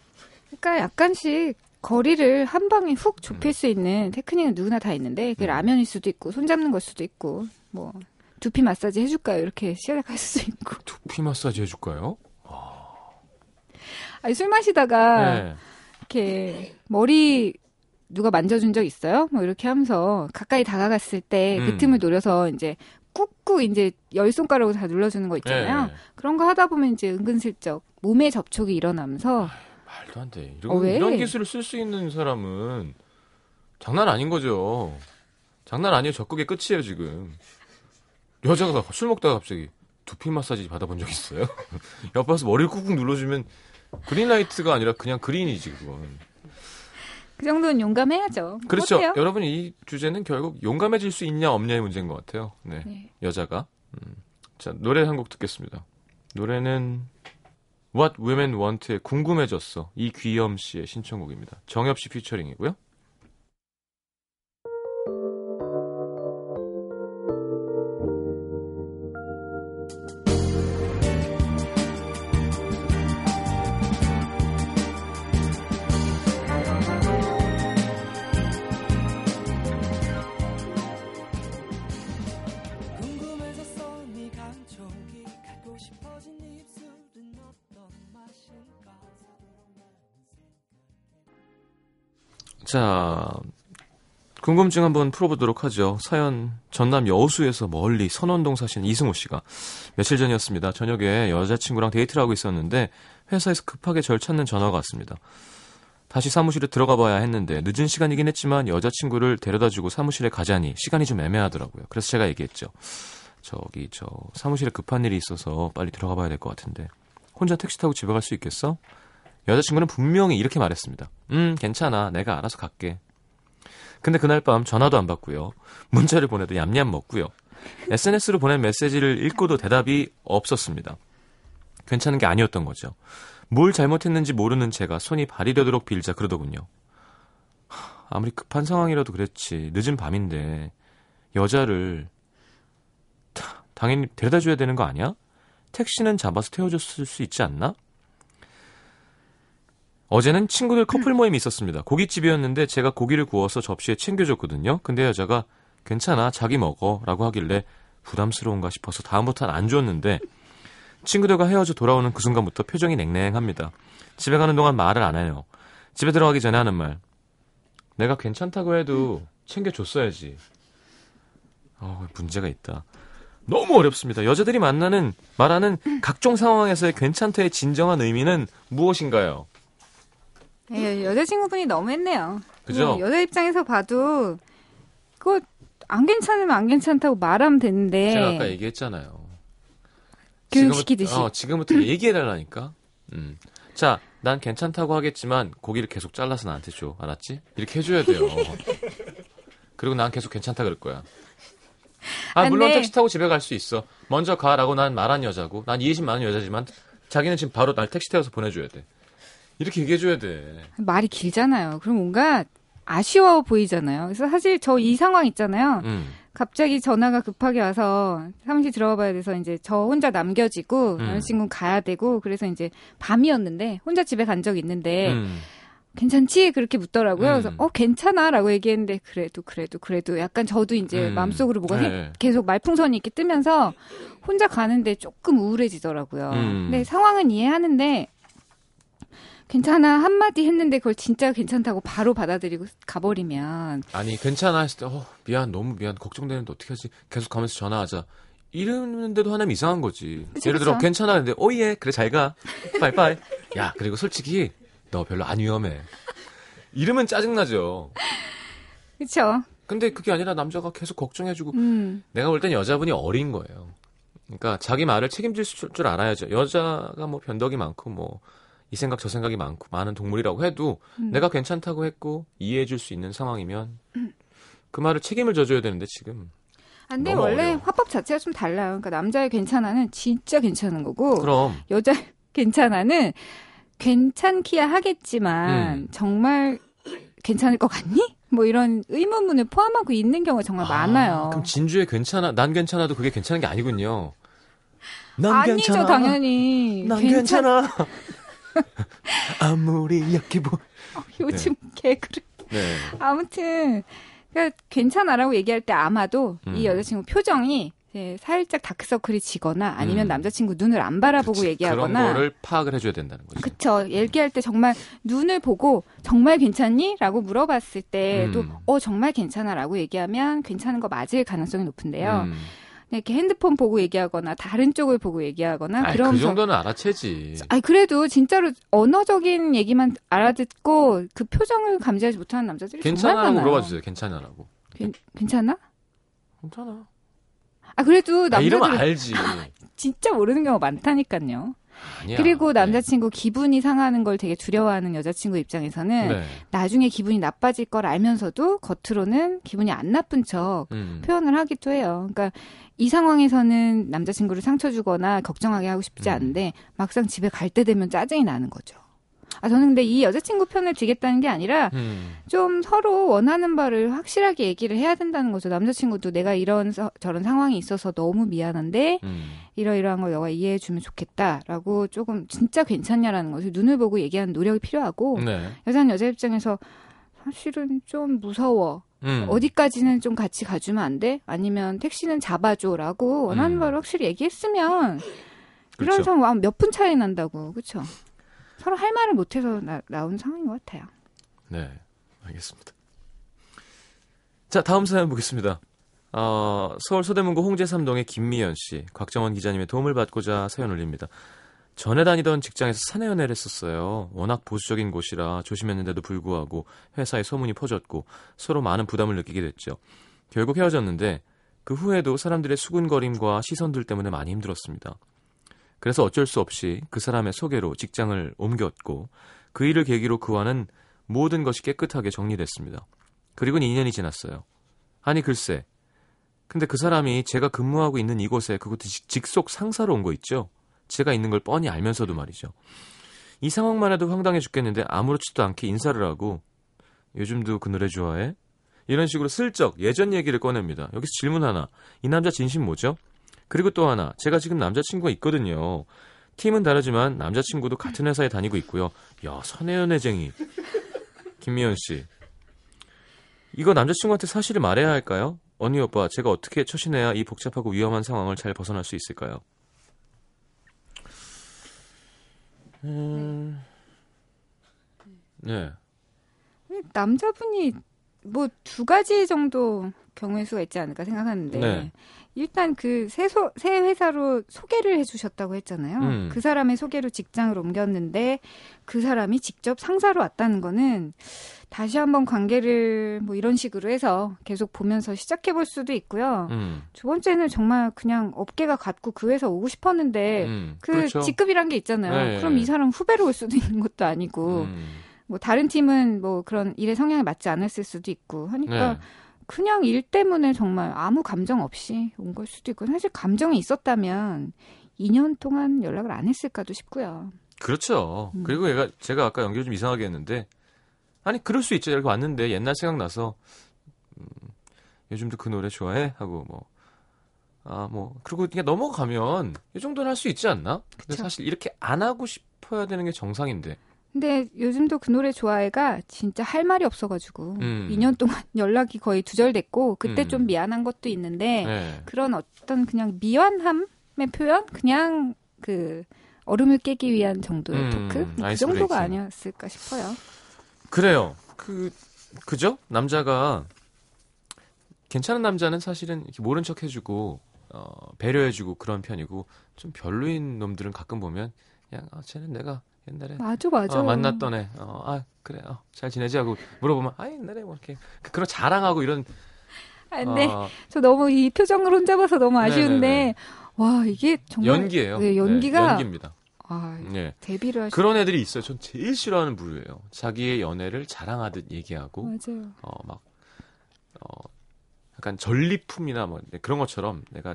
그러니까 약간씩 거리를 한 방에 훅 좁힐 음. 수 있는 테크닉은 누구나 다 있는데 그게 음. 라면일 수도 있고 손잡는 걸 수도 있고 뭐 두피 마사지 해줄까요? 이렇게 시작할 수도 있고. 두피 마사지 해줄까요? 아... 아니, 술 마시다가 네. 이렇게 머리 누가 만져준 적 있어요? 뭐 이렇게 하면서 가까이 다가갔을 때 그 음. 틈을 노려서 이제 꾹꾹 이제 열 손가락으로 다 눌러주는 거 있잖아요. 네. 그런 거 하다 보면 이제 은근슬쩍 몸의 접촉이 일어나면서. 아이, 말도 안 돼. 이런, 어, 이런 기술을 쓸 수 있는 사람은 장난 아닌 거죠. 장난 아니에요. 적극의 끝이에요 지금. 여자가 술 먹다가 갑자기 두피 마사지 받아본 적 있어요? 옆에서 머리를 꾹꾹 눌러주면 그린라이트가 아니라 그냥 그린이지 그건. 그 정도는 용감해야죠. 그렇죠. 못해요. 여러분 이 주제는 결국 용감해질 수 있냐 없냐의 문제인 것 같아요. 네, 네. 여자가. 음. 자 노래 한 곡 듣겠습니다. 노래는 What Women Want의 궁금해졌어. 이귀염 씨의 신청곡입니다. 정엽 씨 피처링이고요. 묻고 싶어진 입술은 어떤 맛일까? 자, 궁금증 한번 풀어보도록 하죠. 사연, 전남 여수에서 멀리 선원동 사시는 이승호 씨가 며칠 전이었습니다. 저녁에 여자친구랑 데이트를 하고 있었는데 회사에서 급하게 절 찾는 전화가 왔습니다. 다시 사무실에 들어가 봐야 했는데 늦은 시간이긴 했지만 여자친구를 데려다주고 사무실에 가자니 시간이 좀 애매하더라고요. 그래서 제가 얘기했죠. 저기 저 사무실에 급한 일이 있어서 빨리 들어가 봐야 될 것 같은데 혼자 택시 타고 집에 갈 수 있겠어? 여자친구는 분명히 이렇게 말했습니다. 음, 괜찮아. 내가 알아서 갈게. 근데 그날 밤 전화도 안 받고요. 문자를 보내도 얌얌 먹고요. 에스엔에스로 보낸 메시지를 읽고도 대답이 없었습니다. 괜찮은 게 아니었던 거죠. 뭘 잘못했는지 모르는 제가 손이 발이 되도록 빌자 그러더군요. 아무리 급한 상황이라도 그랬지. 늦은 밤인데 여자를 당연히 데려다 줘야 되는 거 아니야? 택시는 잡아서 태워줬을 수 있지 않나? 어제는 친구들 커플 모임이 있었습니다. 고깃집이었는데 제가 고기를 구워서 접시에 챙겨줬거든요. 근데 여자가 괜찮아, 자기 먹어 라고 하길래 부담스러운가 싶어서 다음부터는 안 줬는데 친구들과 헤어져 돌아오는 그 순간부터 표정이 냉랭합니다. 집에 가는 동안 말을 안 해요. 집에 들어가기 전에 하는 말. 내가 괜찮다고 해도 챙겨줬어야지. 어, 문제가 있다. 너무 어렵습니다. 여자들이 만나는, 말하는 각종 상황에서의 괜찮다의 진정한 의미는 무엇인가요? 예, 여자친구분이 너무했네요. 그죠? 여자 입장에서 봐도 그거 안 괜찮으면 안 괜찮다고 말하면 되는데. 제가 아까 얘기했잖아요. 교육시키듯이. 어, 지금부터 얘기해달라니까. 음. 자, 난 괜찮다고 하겠지만 고기를 계속 잘라서 나한테 줘. 알았지? 이렇게 해줘야 돼요. 그리고 난 계속 괜찮다 그럴 거야. 아, 물론 택시 타고 집에 갈 수 있어. 먼저 가라고 난 말한 여자고. 난 이해심 많은 여자지만 자기는 지금 바로 날 택시 태워서 보내줘야 돼. 이렇게 얘기해줘야 돼. 말이 길잖아요. 그럼 뭔가 아쉬워 보이잖아요. 그래서 사실 저 이 상황 있잖아요. 음. 갑자기 전화가 급하게 와서 사무실 들어가 봐야 돼서 이제 저 혼자 남겨지고 음. 남자친구는 가야 되고 그래서 이제 밤이었는데 혼자 집에 간 적이 있는데 음. 괜찮지? 그렇게 묻더라고요. 음. 그래서 어 괜찮아 라고 얘기했는데 그래도 그래도 그래도 약간 저도 이제 음. 마음속으로 뭐가 네. 계속 말풍선이 이렇게 뜨면서 혼자 가는데 조금 우울해지더라고요. 음. 근데 상황은 이해하는데 괜찮아 한마디 했는데 그걸 진짜 괜찮다고 바로 받아들이고 가버리면 아니 괜찮아 했을 때 어, 미안 너무 미안 걱정되는데 어떻게 하지 계속 가면서 전화하자 이러는데도 하나면 이상한 거지. 그치, 예를 그쵸? 들어 괜찮아 근데 오예 그래 잘가 빠이빠이 야 그리고 솔직히 너 별로 안 위험해 이러면 짜증나죠. 그렇죠. 근데 그게 아니라 남자가 계속 걱정해주고 음. 내가 볼 땐 여자분이 어린 거예요. 그러니까 자기 말을 책임질 줄 알아야죠. 여자가 뭐 변덕이 많고 뭐 이 생각 저 생각이 많고 많은 동물이라고 해도 음. 내가 괜찮다고 했고 이해해줄 수 있는 상황이면 음. 그 말을 책임을 져줘야 되는데 지금 안돼 원래 어려워. 화법 자체가 좀 달라요. 그러니까 남자의 괜찮아는 진짜 괜찮은 거고 그럼 여자 괜찮아는 괜찮기야 하겠지만 음. 정말 괜찮을 것 같니? 뭐 이런 의문문을 포함하고 있는 경우가 정말 아, 많아요. 그럼 진주의 괜찮아 난 괜찮아도 그게 괜찮은 게 아니군요. 난 아니죠, 괜찮아. 아니죠 당연히. 난 괜찮... 괜찮아. 아무리 약해보 어, 요즘 네. 개그를 네. 아무튼 그러니까 괜찮아라고 얘기할 때 아마도 음. 이 여자친구 표정이 이제 살짝 다크서클이 지거나 아니면 음. 남자친구 눈을 안 바라보고 그치. 얘기하거나 그런 거를 파악을 해줘야 된다는 거죠. 그쵸. 얘기할 때 정말 눈을 보고 정말 괜찮니? 라고 물어봤을 때 또 음. 어, 정말 괜찮아 라고 얘기하면 괜찮은 거 맞을 가능성이 높은데요. 음. 이렇게 핸드폰 보고 얘기하거나 다른 쪽을 보고 얘기하거나 그런 그 정도는 저... 알아채지. 아니 그래도 진짜로 언어적인 얘기만 알아듣고 그 표정을 감지하지 못하는 남자들이 정말 많아요. 물어봐 주세요. 괜찮아라고. 괜, 괜찮아? 괜찮아. 아 그래도 남자들 이러면 알지. 진짜 모르는 경우가 많다니까요. 아니야. 그리고 남자친구 네. 기분이 상하는 걸 되게 두려워하는 여자친구 입장에서는 네. 나중에 기분이 나빠질 걸 알면서도 겉으로는 기분이 안 나쁜 척 음. 표현을 하기도 해요. 그러니까 이 상황에서는 남자친구를 상처 주거나 걱정하게 하고 싶지 음. 않은데 막상 집에 갈 때 되면 짜증이 나는 거죠. 아 저는 근데 이 여자친구 편을 들겠다는 게 아니라 음. 좀 서로 원하는 바를 확실하게 얘기를 해야 된다는 거죠. 남자친구도 내가 이런 서, 저런 상황이 있어서 너무 미안한데 음. 이러이러한 걸 너가 이해해 주면 좋겠다라고 조금 진짜 괜찮냐라는 것을 눈을 보고 얘기하는 노력이 필요하고 네. 여자는 여자 입장에서 사실은 좀 무서워. 음. 어디까지는 좀 같이 가주면 안 돼? 아니면 택시는 잡아줘라고 원하는 음. 바를 확실히 얘기했으면 그런 그렇죠. 상황 몇 분 차이 난다고. 그렇죠. 서로 할 말을 못해서 나, 나온 상황인 것 같아요. 네, 알겠습니다. 자, 다음 사연 보겠습니다. 어, 서울 서대문구 홍제삼동의 김미연 씨, 곽정은 기자님의 도움을 받고자 사연 올립니다. 전에 다니던 직장에서 사내 연애를 했었어요. 워낙 보수적인 곳이라 조심했는데도 불구하고 회사에 소문이 퍼졌고 서로 많은 부담을 느끼게 됐죠. 결국 헤어졌는데 그 후에도 사람들의 수군거림과 시선들 때문에 많이 힘들었습니다. 그래서 어쩔 수 없이 그 사람의 소개로 직장을 옮겼고 그 일을 계기로 그와는 모든 것이 깨끗하게 정리됐습니다. 그리고는 이 년이 지났어요. 아니 글쎄, 근데 그 사람이 제가 근무하고 있는 이곳에 그것도 직속 상사로 온 거 있죠. 제가 있는 걸 뻔히 알면서도 말이죠. 이 상황만 해도 황당해 죽겠는데 아무렇지도 않게 인사를 하고 요즘도 그 노래 좋아해? 이런 식으로 슬쩍 예전 얘기를 꺼냅니다. 여기서 질문 하나, 이 남자 진심 뭐죠? 그리고 또 하나, 제가 지금 남자친구가 있거든요. 팀은 다르지만 남자친구도 같은 회사에 다니고 있고요. 야, 선혜연애쟁이 김미연 씨, 이거 남자친구한테 사실을 말해야 할까요? 언니 오빠, 제가 어떻게 처신해야 이 복잡하고 위험한 상황을 잘 벗어날 수 있을까요? 음, 네. 남자분이 뭐 두 가지 정도 경우의 수가 있지 않을까 생각하는데, 네. 일단 그 새 새 회사로 소개를 해주셨다고 했잖아요. 음. 그 사람의 소개로 직장을 옮겼는데 그 사람이 직접 상사로 왔다는 거는 다시 한번 관계를 뭐 이런 식으로 해서 계속 보면서 시작해볼 수도 있고요. 음. 두 번째는 정말 그냥 업계가 같고 그 회사 오고 싶었는데 음. 그 그렇죠. 직급이란 게 있잖아요. 네. 그럼 이 사람 후배로 올 수도 있는 것도 아니고 음. 뭐 다른 팀은 뭐 그런 일의 성향에 맞지 않았을 수도 있고 하니까. 네. 그냥 일 때문에 정말 아무 감정 없이 온 걸 수도 있고, 사실 감정이 있었다면 이 년 동안 연락을 안 했을까도 싶고요. 그렇죠. 음. 그리고 얘가, 제가 아까 연결 좀 이상하게 했는데, 아니 그럴 수 있죠. 이렇게 왔는데 옛날 생각나서 음, 요즘도 그 노래 좋아해? 하고 뭐 아 뭐 그리고 그냥 넘어가면 이 정도는 할 수 있지 않나? 근데 그쵸. 사실 이렇게 안 하고 싶어야 되는 게 정상인데. 근데 요즘도 그 노래 좋아해가 진짜 할 말이 없어가지고 음. 이 년 동안 연락이 거의 두절됐고 그때 음. 좀 미안한 것도 있는데 네. 그런 어떤 그냥 미안함의 표현? 그냥 그 얼음을 깨기 위한 정도의 음. 토크? 그 정도가 아니었을까 싶어요. 그래요. 그, 그죠? 남자가 괜찮은 남자는 사실은 이렇게 모른 척 해주고 어, 배려해주고 그런 편이고 좀 별로인 놈들은 가끔 보면 그냥 아, 쟤는 내가 옛날에 맞아, 맞아. 어, 만났던 애. 어, 아 그래. 어, 잘 지내지 하고 물어보면 아 옛날에 뭐 이렇게 그런 자랑하고 이런. 아, 네. 어, 저 너무 이 표정을 혼자 봐서 너무 아쉬운데 네네네. 와 이게 정말 연기예요. 네, 연기가 네, 연기입니다. 아, 네. 데뷔를 하시는 그런 애들이 있어요. 전 제일 싫어하는 부류예요. 자기의 연애를 자랑하듯 얘기하고. 맞아요. 어, 막 어, 약간 전리품이나 뭐 그런 것처럼 내가.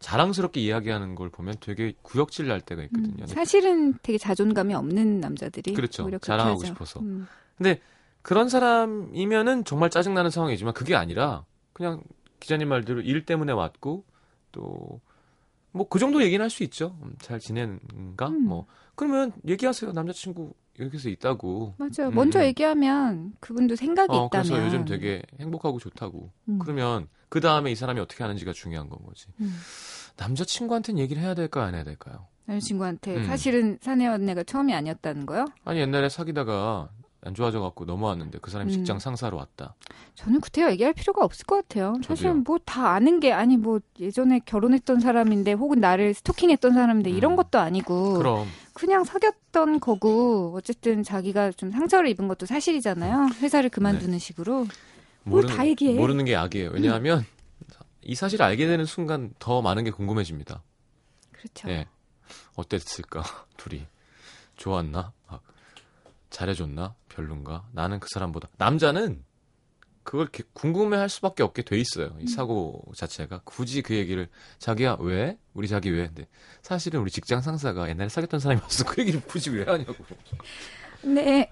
자랑스럽게 이야기하는 걸 보면 되게 구역질 날 때가 있거든요. 음, 사실은 되게 자존감이 없는 남자들이 그렇죠. 자랑하고 하죠. 싶어서. 음. 근데 그런 사람이면은 정말 짜증나는 상황이지만 그게 아니라 그냥 기자님 말대로 일 때문에 왔고 또 뭐 그 정도 얘기는 할 수 있죠. 잘 지내는가? 음. 뭐 그러면 얘기하세요. 남자친구 여기서 있다고. 맞아요. 음. 먼저 얘기하면 그분도 생각이 어, 있다면. 그래서 요즘 되게 행복하고 좋다고. 음. 그러면 그 다음에 이 사람이 어떻게 하는지가 중요한 건 거지. 음. 남자친구한테는 얘기를 해야 될까요? 안 해야 될까요? 남자친구한테 음. 사실은 사내 연애가 처음이 아니었다는 거요? 아니 옛날에 사귀다가 안 좋아져갖고 넘어왔는데 그 사람이 음. 직장 상사로 왔다. 저는 그때야 얘기할 필요가 없을 것 같아요. 사실 뭐 다 아는 게 아니 뭐 예전에 결혼했던 사람인데 혹은 나를 스토킹했던 사람인데 음. 이런 것도 아니고 그럼. 그냥 사귀었던 거고 어쨌든 자기가 좀 상처를 입은 것도 사실이잖아요. 회사를 그만두는 네. 식으로. 모르는, 다 얘기해. 모르는 게 악이에요. 왜냐하면 음. 이 사실을 알게 되는 순간 더 많은 게 궁금해집니다. 그렇죠. 예. 어땠을까? 둘이 좋았나? 막 잘해줬나? 별론가? 나는 그 사람보다 남자는 그걸 이렇게 궁금해할 수밖에 없게 돼 있어요. 이 사고 음. 자체가 굳이 그 얘기를 자기야 왜? 우리 자기 왜? 근데 사실은 우리 직장 상사가 옛날에 사귀었던 사람이었어. 그 얘기를 굳이 왜 하냐고. 네,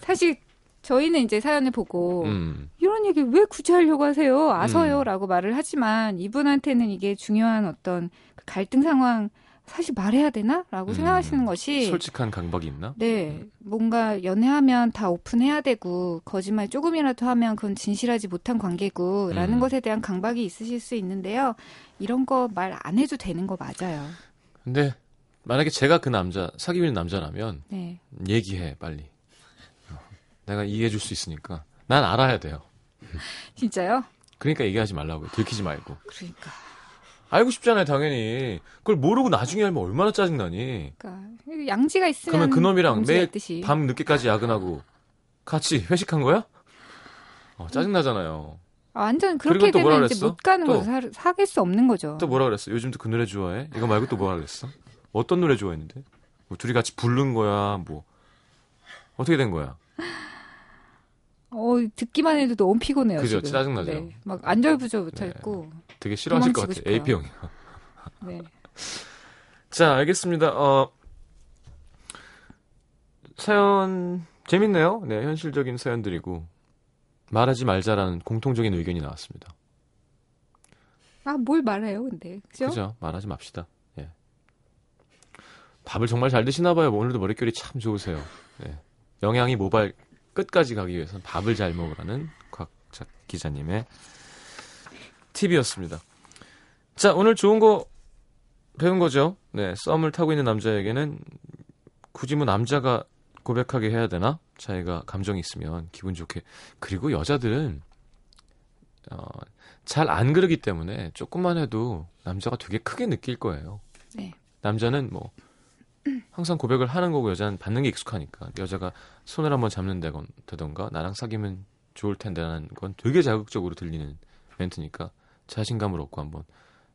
사실. 저희는 이제 사연을 보고 음. 이런 얘기 왜 굳이 하려고 하세요? 아서요? 음. 라고 말을 하지만 이분한테는 이게 중요한 어떤 갈등 상황 사실 말해야 되나? 라고 음. 생각하시는 것이 솔직한 강박이 있나? 네. 음. 뭔가 연애하면 다 오픈해야 되고 거짓말 조금이라도 하면 그건 진실하지 못한 관계고 라는 음. 것에 대한 강박이 있으실 수 있는데요. 이런 거 말 안 해도 되는 거 맞아요. 근데 만약에 제가 그 남자, 사귀는 남자라면 네. 얘기해, 빨리. 내가 이해해 줄 수 있으니까. 난 알아야 돼요. 진짜요? 그러니까 얘기하지 말라고요. 들키지 말고. 그러니까. 알고 싶잖아요, 당연히. 그걸 모르고 나중에 알면 얼마나 짜증나니. 그러니까 양지가 있으면. 그러면 그놈이랑 매일 있듯이. 밤 늦게까지 야근하고 같이 회식한 거야? 어, 짜증나잖아요. 아, 완전 그렇게 되면 이제 못 가는 또, 거죠. 사귈 수 없는 거죠. 또 뭐라 그랬어? 요즘도 그 노래 좋아해? 이거 말고 또 뭐라 그랬어? 어떤 노래 좋아했는데? 뭐 둘이 같이 부른 거야? 뭐 어떻게 된 거야? 어 듣기만 해도 너무 피곤해요. 그죠? 지금. 짜증나죠. 네. 막 안절부절 못하겠고. 네. 되게 싫어하실 것 같아요. 에이피 형이요. 네. 자, 알겠습니다. 어, 사연 재밌네요. 네, 현실적인 사연들이고 말하지 말자라는 공통적인 의견이 나왔습니다. 아, 뭘 말해요, 근데 그죠? 그죠? 말하지 맙시다. 예. 밥을 정말 잘 드시나 봐요. 오늘도 머릿결이 참 좋으세요. 예. 영양이 모발 끝까지 가기 위해서는 밥을 잘 먹으라는 곽 기자님의 팁이었습니다. 자, 오늘 좋은 거 배운 거죠. 네, 썸을 타고 있는 남자에게는 굳이 뭐 남자가 고백하게 해야 되나? 자기가 감정이 있으면 기분 좋게. 그리고 여자들은 어, 잘 안 그러기 때문에 조금만 해도 남자가 되게 크게 느낄 거예요. 네. 남자는 뭐 항상 고백을 하는 거고 여자는 받는 게 익숙하니까 여자가 손을 한번 잡는 데던가 나랑 사귀면 좋을 텐데라는 건 되게 자극적으로 들리는 멘트니까 자신감을 얻고 한번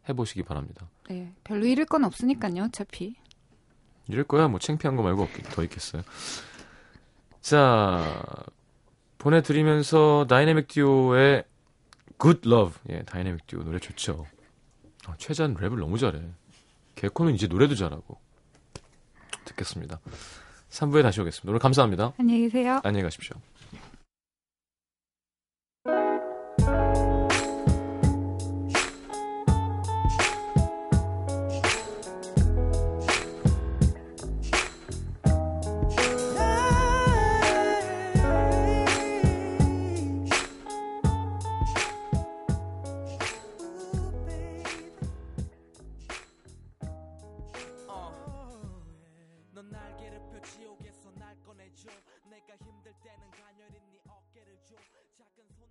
해보시기 바랍니다. 네, 별로 잃을 건 없으니까요. 어차피 이럴 거야 뭐 창피한 거 말고 더 있겠어요. 자, 보내드리면서 다이내믹 듀오의 Good Love. 예, 다이내믹 듀오 노래 좋죠. 아, 최자는 랩을 너무 잘해. 개코는 이제 노래도 잘하고. 듣겠습니다. 삼 부에 다시 오겠습니다. 오늘 감사합니다. 안녕히 계세요. 안녕히 가십시오.